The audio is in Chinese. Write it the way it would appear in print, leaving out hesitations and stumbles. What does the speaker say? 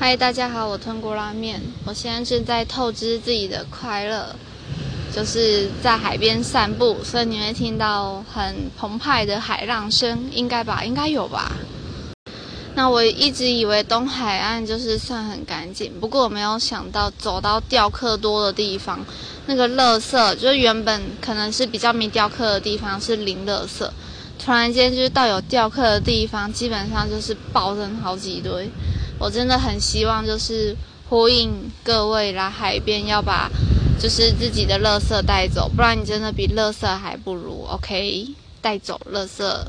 嗨，大家好，我豚骨拉面。我现在是在透支自己的快乐，就是在海边散步，所以你会听到很澎湃的海浪声，应该吧？应该有吧？那我一直以为东海岸就是算很干净，不过我没有想到走到雕刻多的地方，那个垃圾就是原本可能是比较没雕刻的地方是零垃圾，突然间就是到有雕刻的地方，基本上就是暴增好几堆。我真的很希望就是呼应各位来海边要把就是自己的垃圾带走，不然你真的比垃圾还不如 OK 带走垃圾。